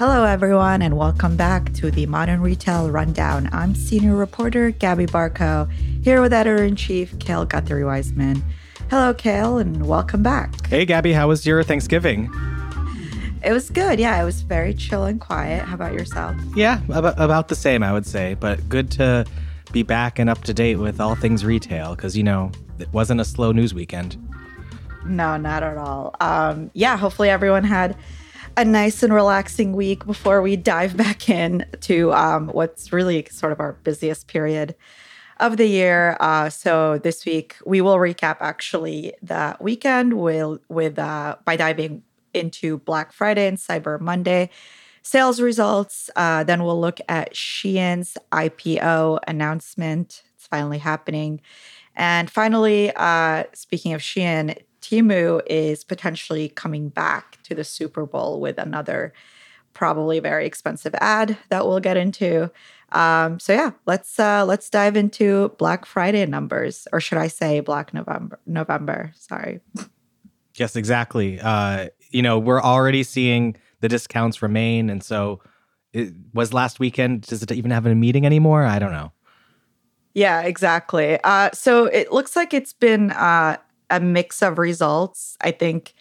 Hello, everyone, and welcome back to the Modern Retail Rundown. I'm senior reporter Gabby Barco, here with editor-in-chief Kale Guthrie Wiseman. Hello, Kale, and welcome back. Hey, Gabby, how was your Thanksgiving? It was good. Yeah, it was very chill and quiet. How about yourself? Yeah, about the same, I would say, but good to be back and up to date with all things retail because, you know, it wasn't a slow news weekend. No, not at all. Yeah, hopefully everyone had a nice and relaxing week before we dive back in to what's really sort of our busiest period of the year. So this week we will recap actually the weekend by diving into Black Friday and Cyber Monday sales results. Then we'll look at Shein's IPO announcement. It's finally happening. And finally, speaking of Shein, Temu is potentially coming back to the Super Bowl with another probably very expensive ad that we'll get into. So yeah, let's dive into Black Friday numbers, or should I say Black November, sorry. Yes, exactly. You know, we're already seeing the discounts remain. And so it was last weekend. Does it even have a meeting anymore? I don't know. Yeah, exactly. So it looks like it's been a mix of results. I think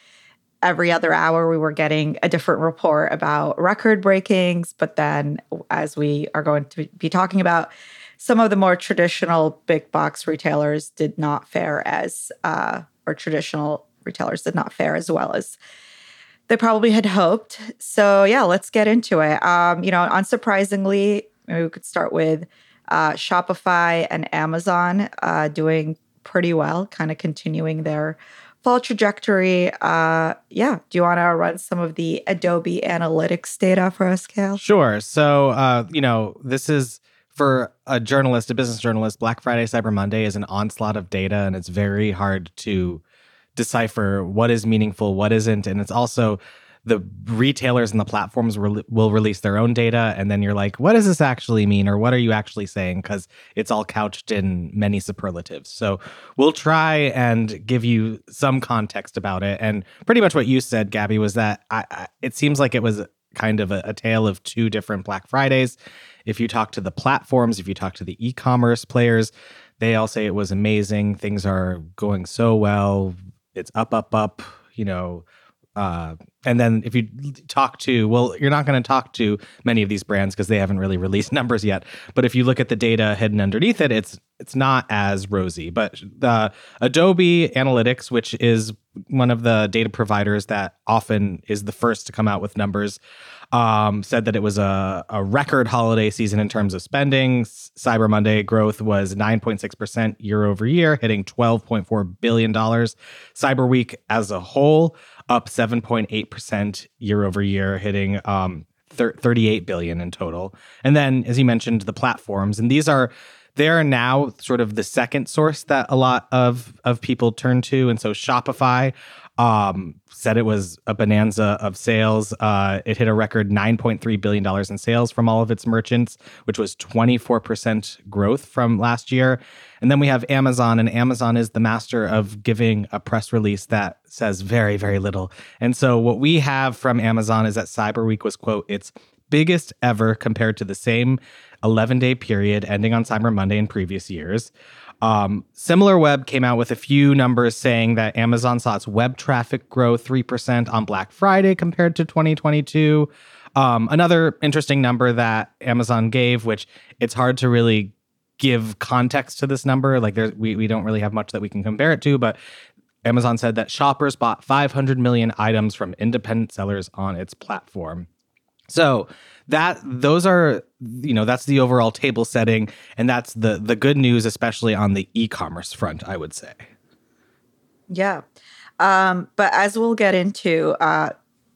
every other hour we were getting a different report about record breakings. But then as we are going to be talking about, some of the more traditional big box retailers did not fare as, or traditional retailers did not fare as well as they probably had hoped. So yeah, let's get into it. You know, unsurprisingly, maybe we could start with Shopify and Amazon doing pretty well, kind of continuing their fall trajectory. Yeah, do you want to run some of the Adobe analytics data for us, Kale? Sure. So, you know, this is for a business journalist, Black Friday, Cyber Monday is an onslaught of data, and it's very hard to decipher what is meaningful, what isn't. And it's also the retailers and the platforms will release their own data. And then you're like, what does this actually mean? Or what are you actually saying? Because it's all couched in many superlatives. So we'll try and give you some context about it. And pretty much what you said, Gabby, was that it seems like it was kind of a tale of two different Black Fridays. If you talk to the platforms, if you talk to the e-commerce players, they all say it was amazing. Things are going so well. It's up, up, up, you know. And then if you you're not going to talk to many of these brands because they haven't really released numbers yet. But if you look at the data hidden underneath it, it's not as rosy. But the Adobe Analytics, which is one of the data providers that often is the first to come out with numbers, said that it was a record holiday season in terms of spending. Cyber Monday growth was 9.6% year over year, hitting $12.4 billion. Cyber Week as a whole, up 7.8% year over year, hitting $38 billion in total. And then, as you mentioned, the platforms. And they're now sort of the second source that a lot of people turn to. And so Shopify said it was a bonanza of sales. It hit a record $9.3 billion in sales from all of its merchants, which was 24% growth from last year. And then we have Amazon, and Amazon is the master of giving a press release that says very, very little. And so what we have from Amazon is that Cyber Week was, quote, its biggest ever compared to the same 11-day period ending on Cyber Monday in previous years. Similar web came out with a few numbers saying that Amazon saw its web traffic grow 3% on Black Friday compared to 2022. Another interesting number that Amazon gave, which it's hard to really give context to this number. Like we don't really have much that we can compare it to, but Amazon said that shoppers bought 500 million items from independent sellers on its platform. So those are, you know, that's the overall table setting, and that's the good news, especially on the e-commerce front, I would say. Yeah. But as we'll get into,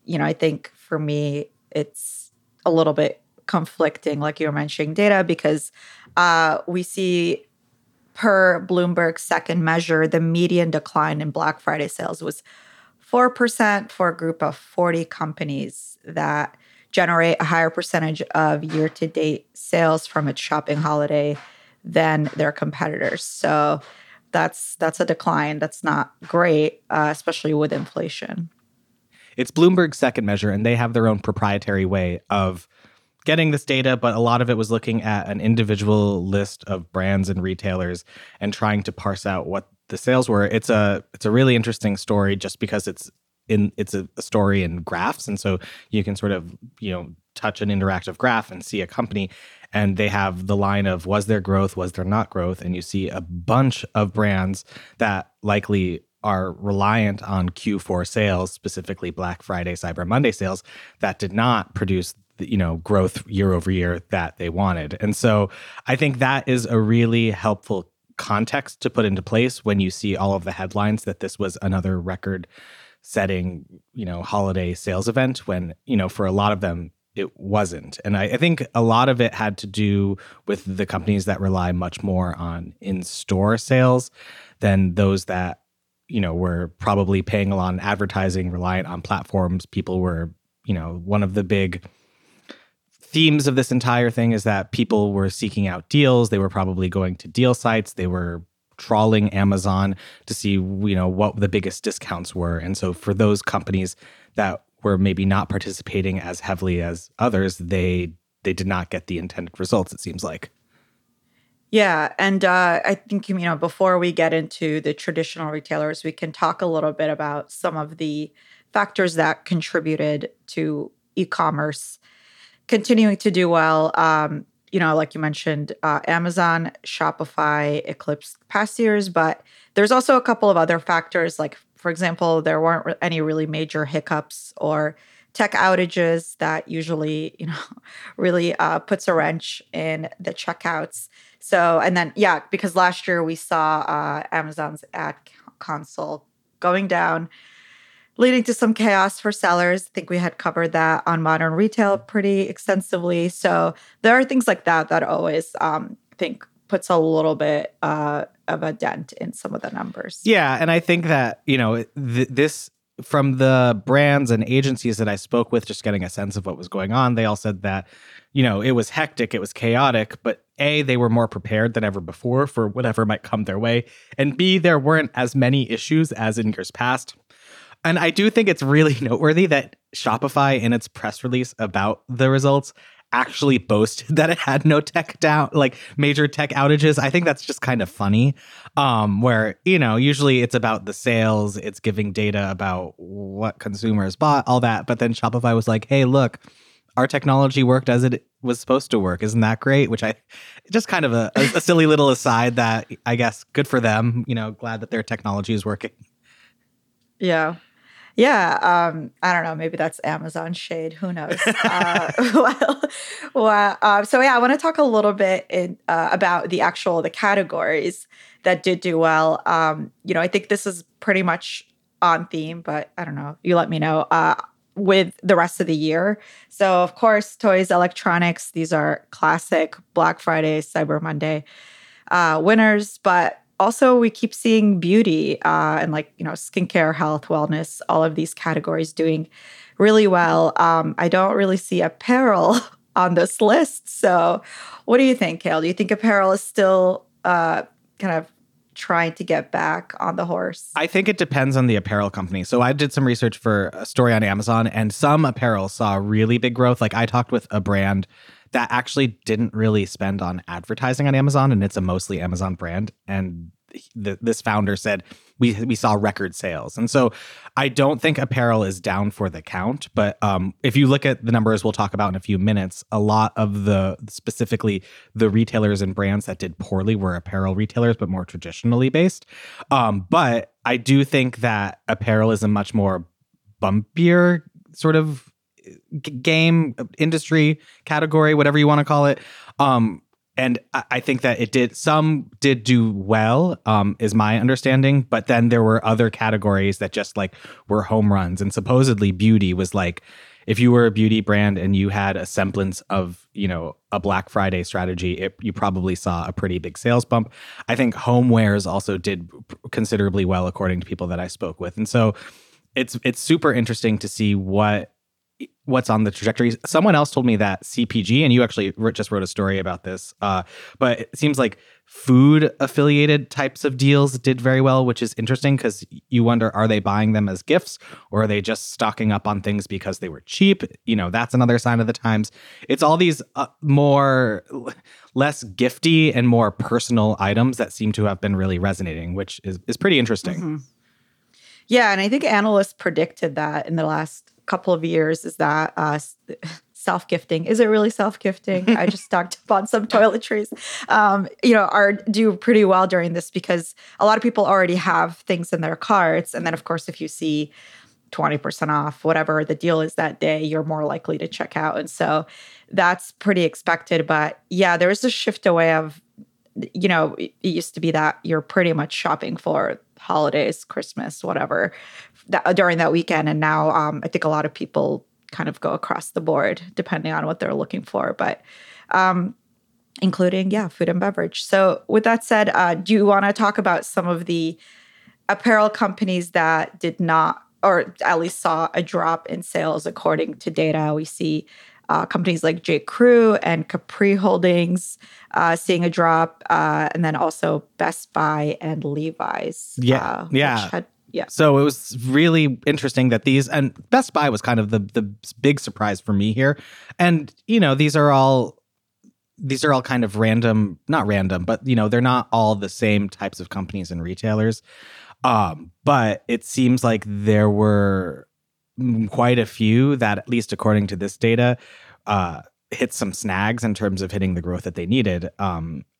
you know, I think for me, it's a little bit conflicting, like you were mentioning, data, because we see per Bloomberg's second measure, the median decline in Black Friday sales was 4% for a group of 40 companies that generate a higher percentage of year-to-date sales from its shopping holiday than their competitors. So that's a decline. That's not great, especially with inflation. It's Bloomberg's second measure, and they have their own proprietary way of getting this data, but a lot of it was looking at an individual list of brands and retailers and trying to parse out what the sales were. It's a really interesting story just because it's a story in graphs, and so you can sort of, touch an interactive graph and see a company, and they have the line of was there growth, was there not growth, and you see a bunch of brands that likely are reliant on Q4 sales, specifically Black Friday, Cyber Monday sales, that did not produce growth year over year that they wanted. And so I think that is a really helpful context to put into place when you see all of the headlines that this was another record-setting, holiday sales event when, for a lot of them, it wasn't. And I think a lot of it had to do with the companies that rely much more on in-store sales than those that, were probably paying a lot in advertising, reliant on platforms. People were, one of the big themes of this entire thing is that people were seeking out deals. They were probably going to deal sites. They were trawling Amazon to see, what the biggest discounts were. And so for those companies that were maybe not participating as heavily as others, they did not get the intended results, it seems like. Yeah. And I think, before we get into the traditional retailers, we can talk a little bit about some of the factors that contributed to e-commerce continuing to do well. Like you mentioned, Amazon, Shopify eclipsed past years, but there's also a couple of other factors. Like, for example, there weren't any really major hiccups or tech outages that usually, really puts a wrench in the checkouts. So, and then, because last year we saw Amazon's ad console going down, leading to some chaos for sellers. I think we had covered that on Modern Retail pretty extensively. So there are things like that always, think, puts a little bit of a dent in some of the numbers. Yeah, and I think that, this, from the brands and agencies that I spoke with, just getting a sense of what was going on, they all said that, it was hectic, it was chaotic, but A, they were more prepared than ever before for whatever might come their way, and B, there weren't as many issues as in years past. And I do think it's really noteworthy that Shopify, in its press release about the results, actually boasted that it had no tech down, like major tech outages. I think that's just kind of funny, where, usually it's about the sales, it's giving data about what consumers bought, all that. But then Shopify was like, hey, look, our technology worked as it was supposed to work. Isn't that great? Which I just kind of a silly little aside that I guess good for them, glad that their technology is working. Yeah. Yeah, I don't know. Maybe that's Amazon shade. Who knows? I want to talk a little bit about the categories that did do well. I think this is pretty much on theme, but I don't know. You let me know with the rest of the year. So, of course, toys, electronics. These are classic Black Friday, Cyber Monday winners, but also, we keep seeing beauty and skincare, health, wellness, all of these categories doing really well. I don't really see apparel on this list. So what do you think, Kale? Do you think apparel is still kind of trying to get back on the horse? I think it depends on the apparel company. So I did some research for a story on Amazon, and some apparel saw really big growth. Like, I talked with a brand that actually didn't really spend on advertising on Amazon, and it's a mostly Amazon brand. And this founder said, we saw record sales. And so I don't think apparel is down for the count. But if you look at the numbers we'll talk about in a few minutes, a lot of specifically the retailers and brands that did poorly were apparel retailers, but more traditionally based. But I do think that apparel is a much more bumpier sort of game, industry, category, whatever you want to call it. And I think that some did do well, is my understanding. But then there were other categories that just were home runs. And supposedly beauty was if you were a beauty brand and you had a semblance of, a Black Friday strategy, you probably saw a pretty big sales bump. I think homewares also did considerably well, according to people that I spoke with. And so it's super interesting to see what what's on the trajectory. Someone else told me that CPG, and you actually just wrote a story about this, but it seems like food-affiliated types of deals did very well, which is interesting because you wonder, are they buying them as gifts or are they just stocking up on things because they were cheap? You know, that's another sign of the times. It's all these less gifty and more personal items that seem to have been really resonating, which is pretty interesting. Mm-hmm. Yeah, and I think analysts predicted that in the last couple of years is that self-gifting. Is it really self-gifting? I just stocked up on some toiletries, do pretty well during this because a lot of people already have things in their carts. And then, of course, if you see 20% off, whatever the deal is that day, you're more likely to check out. And so that's pretty expected. But yeah, there is a shift away of, you know, it used to be that you're pretty much shopping for holidays, Christmas, whatever, during that weekend. And now I think a lot of people kind of go across the board depending on what they're looking for, but including, food and beverage. So with that said, do you want to talk about some of the apparel companies that did not, or at least saw a drop in sales according to data? We see companies like J. Crew and Capri Holdings seeing a drop, and then also Best Buy and Levi's. So it was really interesting that these, and Best Buy was kind of the big surprise for me here. And, you know, these are all kind of random, not random, but, you know, they're not all the same types of companies and retailers. But it seems like there were quite a few that, at least according to this data, hit some snags in terms of hitting the growth that they needed.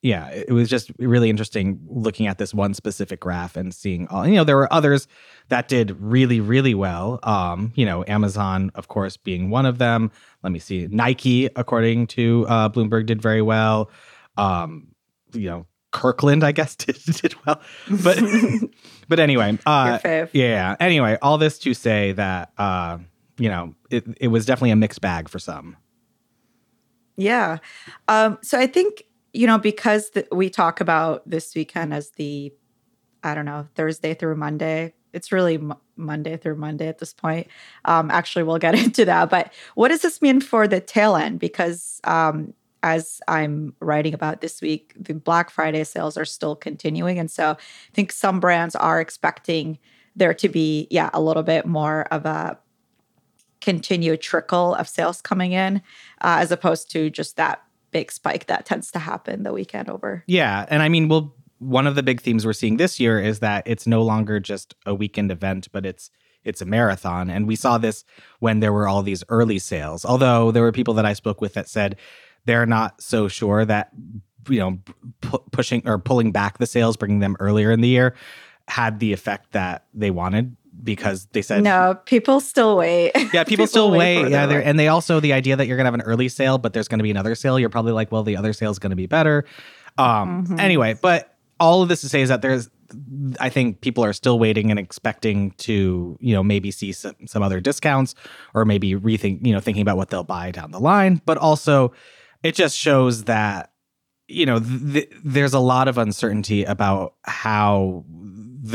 It was just really interesting looking at this one specific graph and seeing all, you know, there were others that did really, really well. Amazon, of course, being one of them. Let me see. Nike, according to Bloomberg, did very well. Kirkland, I guess, did well. But but anyway, anyway, all this to say that, it was definitely a mixed bag for some. Yeah. So I think, because we talk about this weekend as the, Thursday through Monday, it's really Monday through Monday at this point. Actually, we'll get into that. But what does this mean for the tail end? Because as I'm writing about this week, the Black Friday sales are still continuing. And so I think some brands are expecting there to be, a little bit more of a continued trickle of sales coming in, as opposed to just that big spike that tends to happen the weekend over. Yeah. And I mean, one of the big themes we're seeing this year is that it's no longer just a weekend event, but it's a marathon. And we saw this when there were all these early sales, although there were people that I spoke with that said, they're not so sure that, pushing or pulling back the sales, bringing them earlier in the year had the effect that they wanted, because they said... No, people still wait. Yeah, people still wait. Yeah, and they also, the idea that you're going to have an early sale, but there's going to be another sale, you're probably like, well, the other sale is going to be better. Anyway, but all of this to say is that I think people are still waiting and expecting to, maybe see some other discounts or maybe rethink, thinking about what they'll buy down the line. But also, it just shows that, there's a lot of uncertainty about how...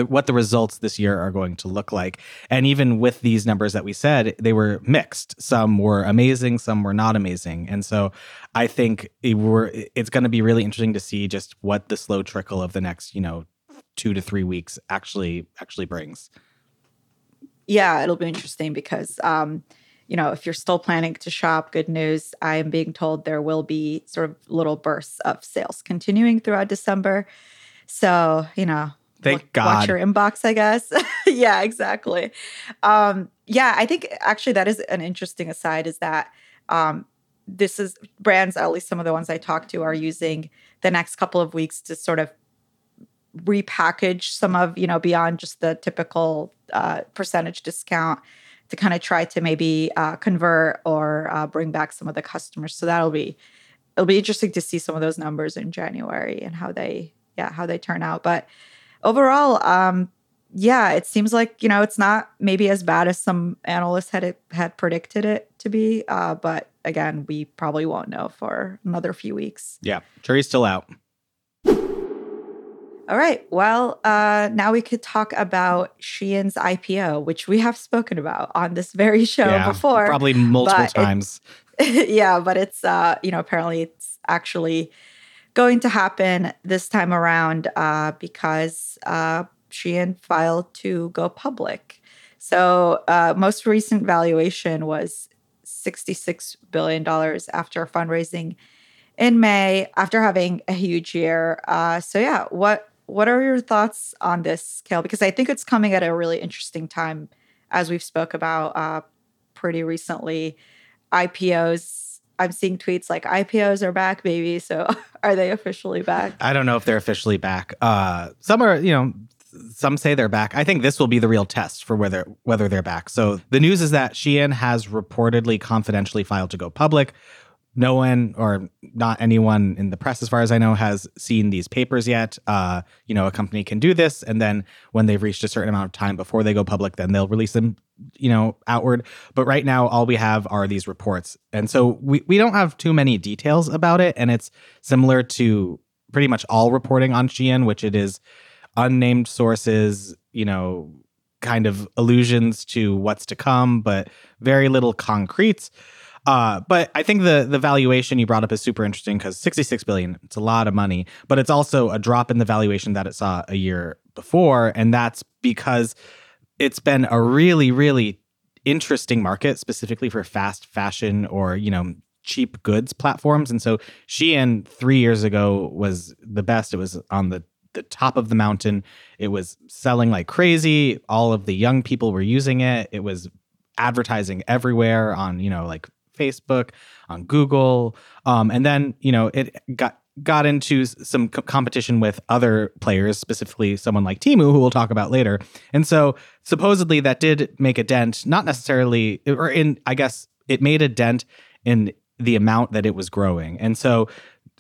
what the results this year are going to look like. And even with these numbers that we said, they were mixed. Some were amazing, some were not amazing. And so I think it's going to be really interesting to see just what the slow trickle of the next, 2 to 3 weeks actually brings. Yeah, it'll be interesting because, if you're still planning to shop, good news, I am being told there will be sort of little bursts of sales continuing throughout December. So, Thank God. Watch your inbox, I guess. Yeah, exactly. I think actually that is an interesting aside, is that this is brands, at least some of the ones I talked to, are using the next couple of weeks to sort of repackage some of, beyond just the typical percentage discount, to kind of try to maybe convert or bring back some of the customers. So it'll be interesting to see some of those numbers in January and how they turn out. But overall, it seems like, it's not maybe as bad as some analysts had predicted it to be. But again, we probably won't know for another few weeks. Yeah, jury's still out. All right. Well, now we could talk about Shein's IPO, which we have spoken about on this very show before. Probably multiple times. But it's, apparently it's actually going to happen this time around because Shein filed to go public. So most recent valuation was $66 billion after fundraising in May, after having a huge year. What are your thoughts on this, Kale? Because I think it's coming at a really interesting time, as we've spoke about pretty recently. IPOs, I'm seeing tweets like, IPOs are back, baby. So are they officially back? I don't know if they're officially back. Some are, some say they're back. I think this will be the real test for whether they're back. So the news is that Shein has reportedly confidentially filed to go public. No one, or not anyone in the press, as far as I know, has seen these papers yet. A company can do this, and then when they've reached a certain amount of time before they go public, then they'll release them, outward. But right now, all we have are these reports. And so we don't have too many details about it. And it's similar to pretty much all reporting on Shein, which it is unnamed sources, kind of allusions to what's to come, but very little concretes. But I think the valuation you brought up is super interesting because $66 billion, it's a lot of money, but it's also a drop in the valuation that it saw a year before. And that's because it's been a really, really interesting market, specifically for fast fashion or, cheap goods platforms. And so Shein 3 years ago was the best. It was on the top of the mountain. It was selling like crazy. All of the young people were using it. It was advertising everywhere on, Facebook, on Google, and then it got into some competition with other players, specifically someone like Temu, who we'll talk about later. And so supposedly that did make a dent, not necessarily, it made a dent in the amount that it was growing. And so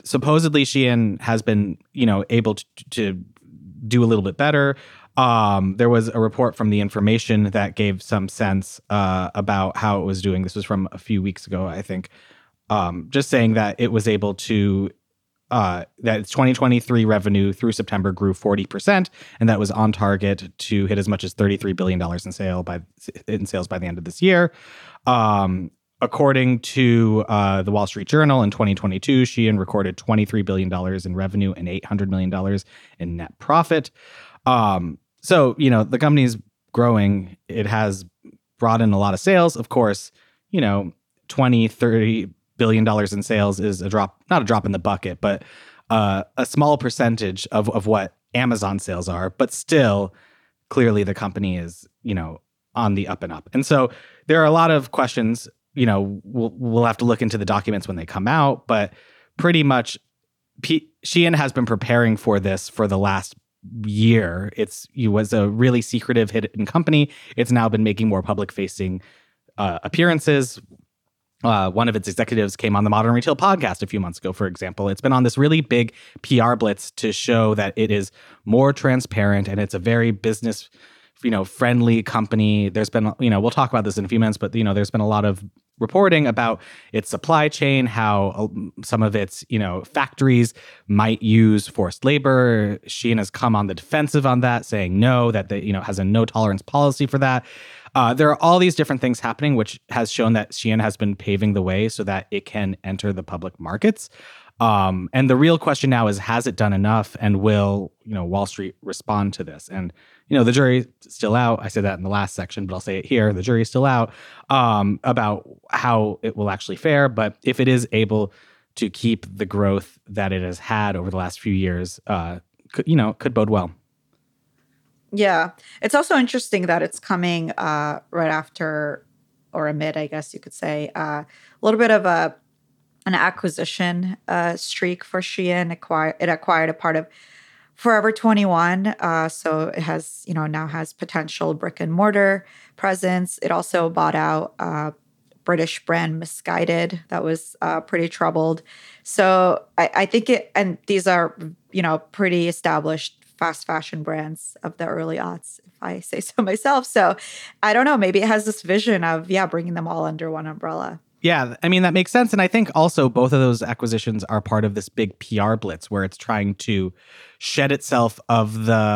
supposedly Shein has been able to do a little bit better. There was a report from The Information that gave some sense about how it was doing. This was from a few weeks ago, I think. Just saying that it was able to, that its 2023 revenue through September grew 40%, and that was on target to hit as much as $33 billion in sales by the end of this year. According to the Wall Street Journal, in 2022, Shein recorded $23 billion in revenue and $800 million in net profit. So the company's growing. It has brought in a lot of sales. Of course, $20-30 billion in sales is a drop, not a drop in the bucket, but a small percentage of what Amazon sales are. But still, clearly the company is, on the up and up. And so there are a lot of questions, we'll have to look into the documents when they come out. But pretty much Shein has been preparing for this for the last year. It was a really secretive hidden company. It's now been making more public-facing appearances. One of its executives came on the Modern Retail podcast a few months ago, for example. It's been on this really big PR blitz to show that it is more transparent and it's a very business, friendly company. There's been, we'll talk about this in a few minutes, but, there's been a lot of reporting about its supply chain, how some of its, factories might use forced labor. Shein has come on the defensive on that, saying no, that they, has a no tolerance policy for that. There are all these different things happening, which has shown that Shein has been paving the way so that it can enter the public markets. And the real question now is, has it done enough, and will, Wall Street respond to this? And, the jury's still out. I said that in the last section, but I'll say it here. The jury's still out about how it will actually fare. But if it is able to keep the growth that it has had over the last few years, could bode well. Yeah. It's also interesting that it's coming right after, or amid, I guess you could say, a little bit of an acquisition streak for Shein. It acquired a part of Forever 21, so it has now has potential brick and mortar presence. It also bought out British brand Misguided that was pretty troubled. So I think and these are pretty established fast fashion brands of the early aughts, if I say so myself. So I don't know, maybe it has this vision of bringing them all under one umbrella. Yeah, I mean, that makes sense. And I think also both of those acquisitions are part of this big PR blitz where it's trying to shed itself of the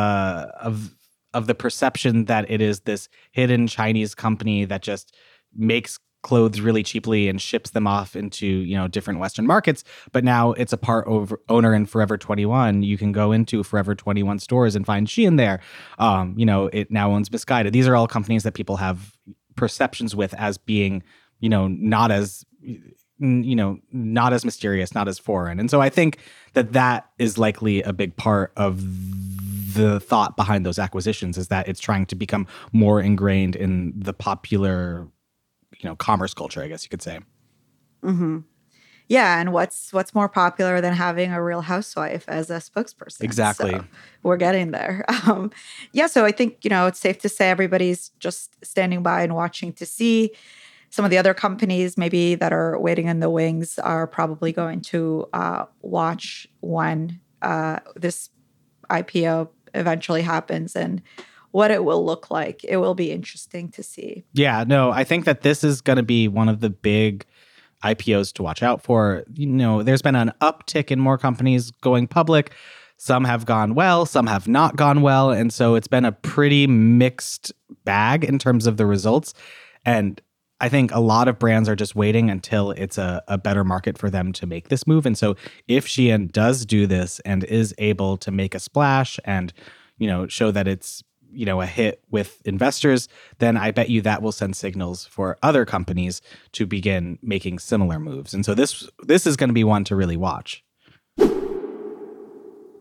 perception that it is this hidden Chinese company that just makes clothes really cheaply and ships them off into, you know, different Western markets. But now it's a part owner in Forever 21. You can go into Forever 21 stores and find Shein there. You know, it now owns Misguided. These are all companies that people have perceptions with as being, you know, not as mysterious, not as foreign. And so I think that that is likely a big part of the thought behind those acquisitions, is that it's trying to become more ingrained in the popular, you know, commerce culture, I guess you could say. Mm-hmm. Yeah, and what's more popular than having a real housewife as a spokesperson? Exactly. So we're getting there. So I think, you know, it's safe to say everybody's just standing by and watching to see. Some of the other companies maybe that are waiting in the wings are probably going to watch when this IPO eventually happens and what it will look like. It will be interesting to see. Yeah, no, I think that this is going to be one of the big IPOs to watch out for. You know, there's been an uptick in more companies going public. Some have gone well, some have not gone well. And so it's been a pretty mixed bag in terms of the results. And I think a lot of brands are just waiting until it's a better market for them to make this move. And so if Shein does do this and is able to make a splash and, you know, show that it's, you know, a hit with investors, then I bet you that will send signals for other companies to begin making similar moves. And so this is going to be one to really watch.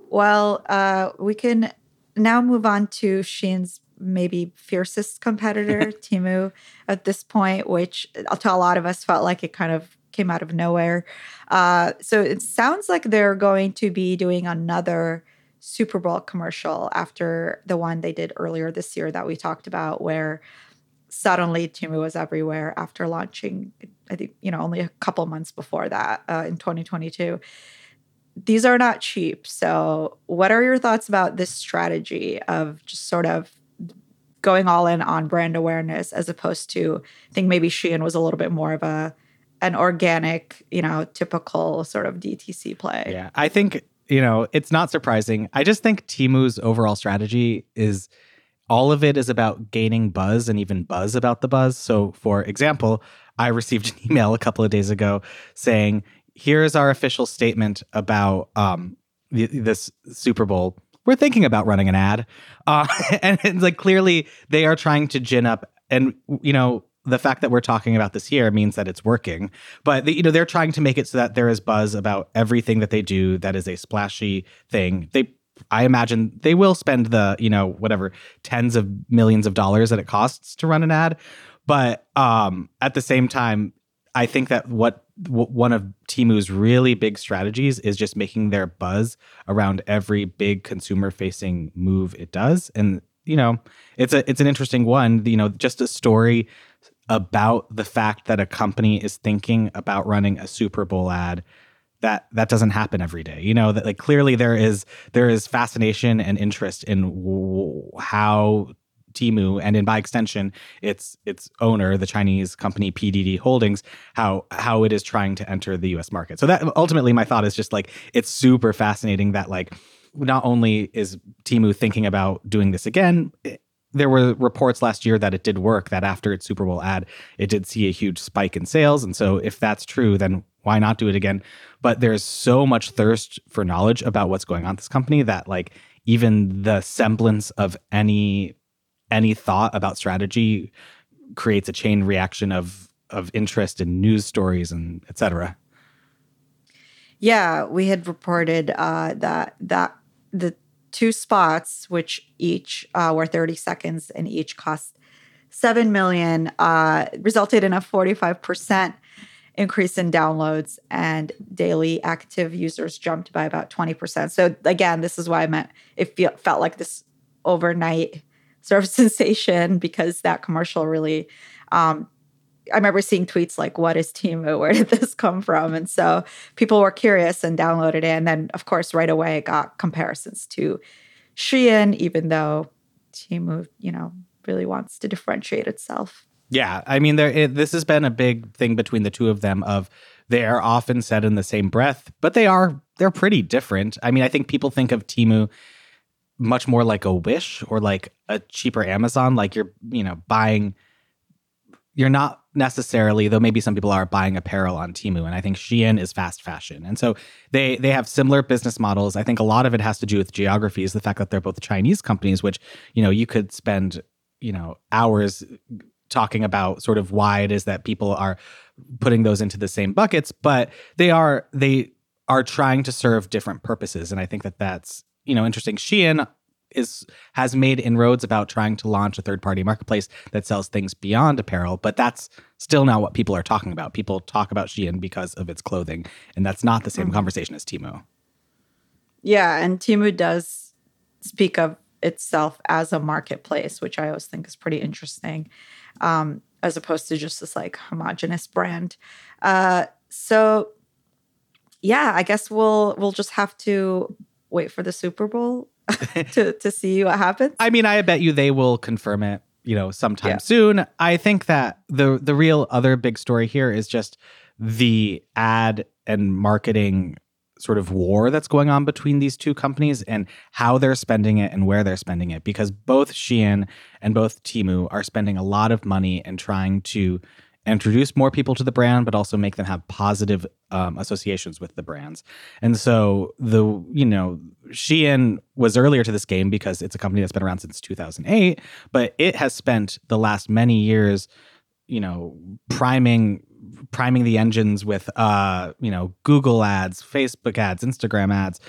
Well, we can now move on to Shein's maybe fiercest competitor, Temu, at this point, which to a lot of us felt like it kind of came out of nowhere. So it sounds like they're going to be doing another Super Bowl commercial after the one they did earlier this year that we talked about, where suddenly Temu was everywhere after launching, I think, you know, only a couple months before that in 2022. These are not cheap. So what are your thoughts about this strategy of just sort of going all in on brand awareness, as opposed to, I think maybe Shein was a little bit more of an organic, you know, typical sort of DTC play? Yeah, I think, you know, it's not surprising. I just think Temu's overall strategy is, all of it is about gaining buzz and even buzz about the buzz. So for example, I received an email a couple of days ago saying, here's our official statement about this Super Bowl. We're thinking about running an ad. And it's like, clearly they are trying to gin up. And, you know, the fact that we're talking about this here means that it's working. But, you know, they're trying to make it so that there is buzz about everything that they do that is a splashy thing. I imagine they will spend the, you know, whatever, tens of millions of dollars that it costs to run an ad. But at the same time, I think that one of Temu's really big strategies is just making their buzz around every big consumer-facing move it does. And, you know, it's an interesting one, you know, just a story about the fact that a company is thinking about running a Super Bowl ad. That doesn't happen every day. You know, that, like, clearly there is fascination and interest in how Temu, and in by extension, its owner, the Chinese company PDD Holdings, how it is trying to enter the U.S. market. So that ultimately, my thought is just like, it's super fascinating that, like, not only is Temu thinking about doing this again, there were reports last year that it did work, that after its Super Bowl ad, it did see a huge spike in sales. And so if that's true, then why not do it again? But there's so much thirst for knowledge about what's going on at this company that, like, even the semblance of any thought about strategy creates a chain reaction of interest in news stories and et cetera. Yeah, we had reported that the two spots, which each were 30 seconds and each cost $7 million, resulted in a 45% increase in downloads, and daily active users jumped by about 20%. So again, this is why I meant it felt like this overnight sort of sensation, because that commercial really, I remember seeing tweets like, what is Temu? Where did this come from? And so people were curious and downloaded it. And then, of course, right away, it got comparisons to Shein, even though Temu, you know, really wants to differentiate itself. Yeah, I mean, this has been a big thing between the two of them of they are often said in the same breath, but they're pretty different. I mean, I think people think of Temu much more like a Wish or like a cheaper Amazon, like you're not necessarily, though maybe some people are, buying apparel on Temu, and I think Shein is fast fashion. And so they have similar business models. I think a lot of it has to do with geographies, the fact that they're both Chinese companies, which, you could spend, hours talking about sort of why it is that people are putting those into the same buckets, but they are trying to serve different purposes. And I think that's, interesting. Shein has made inroads about trying to launch a third-party marketplace that sells things beyond apparel, but that's still not what people are talking about. People talk about Shein because of its clothing, and that's not the same conversation as Temu. Yeah, and Temu does speak of itself as a marketplace, which I always think is pretty interesting, as opposed to just this like homogenous brand. So yeah, I guess we'll just have to wait for the Super Bowl to see what happens. I mean, I bet you they will confirm it, sometime soon. I think that the real other big story here is just the ad and marketing sort of war that's going on between these two companies and how they're spending it and where they're spending it, because both Shein and both Temu are spending a lot of money and trying to introduce more people to the brand, but also make them have positive associations with the brands. And so Shein was earlier to this game because it's a company that's been around since 2008, but it has spent the last many years, priming the engines with, Google ads, Facebook ads, Instagram ads,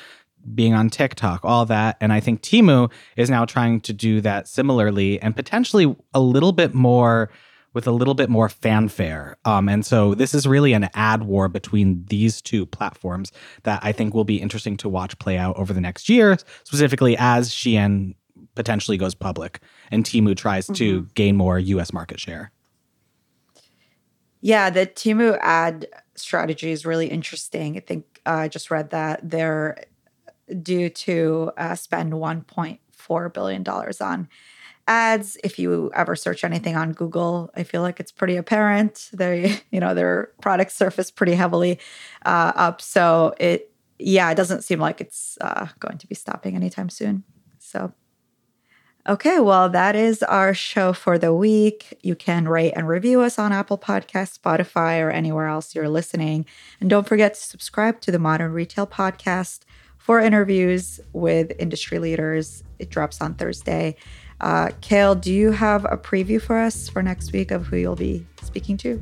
being on TikTok, all that. And I think Temu is now trying to do that similarly and potentially a little bit more with a little bit more fanfare. And so this is really an ad war between these two platforms that I think will be interesting to watch play out over the next year, specifically as Shein potentially goes public and Temu tries to gain more U.S. market share. Yeah, the Temu ad strategy is really interesting. I think I just read that they're due to spend $1.4 billion on ads. If you ever search anything on Google, I feel like it's pretty apparent. They, their products surface pretty heavily up. So it doesn't seem like it's going to be stopping anytime soon. So. Okay, well, that is our show for the week. You can rate and review us on Apple Podcasts, Spotify, or anywhere else you're listening. And don't forget to subscribe to the Modern Retail Podcast for interviews with industry leaders. It drops on Thursday. Kale, do you have a preview for us for next week of who you'll be speaking to?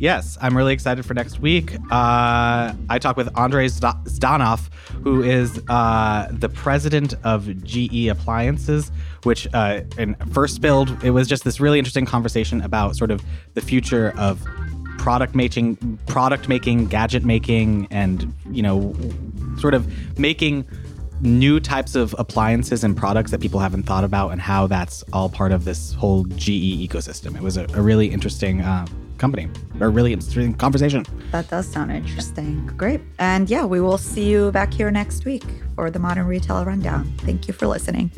Yes, I'm really excited for next week. I talk with Andrei Zdanov, who is the president of GE Appliances, which in First Build, it was just this really interesting conversation about sort of the future of product making, gadget making, and, sort of making new types of appliances and products that people haven't thought about and how that's all part of this whole GE ecosystem. It was a really interesting company, or really interesting conversation. That does sound interesting. Great. And yeah, we will see you back here next week for the Modern Retail Rundown. Thank you for listening.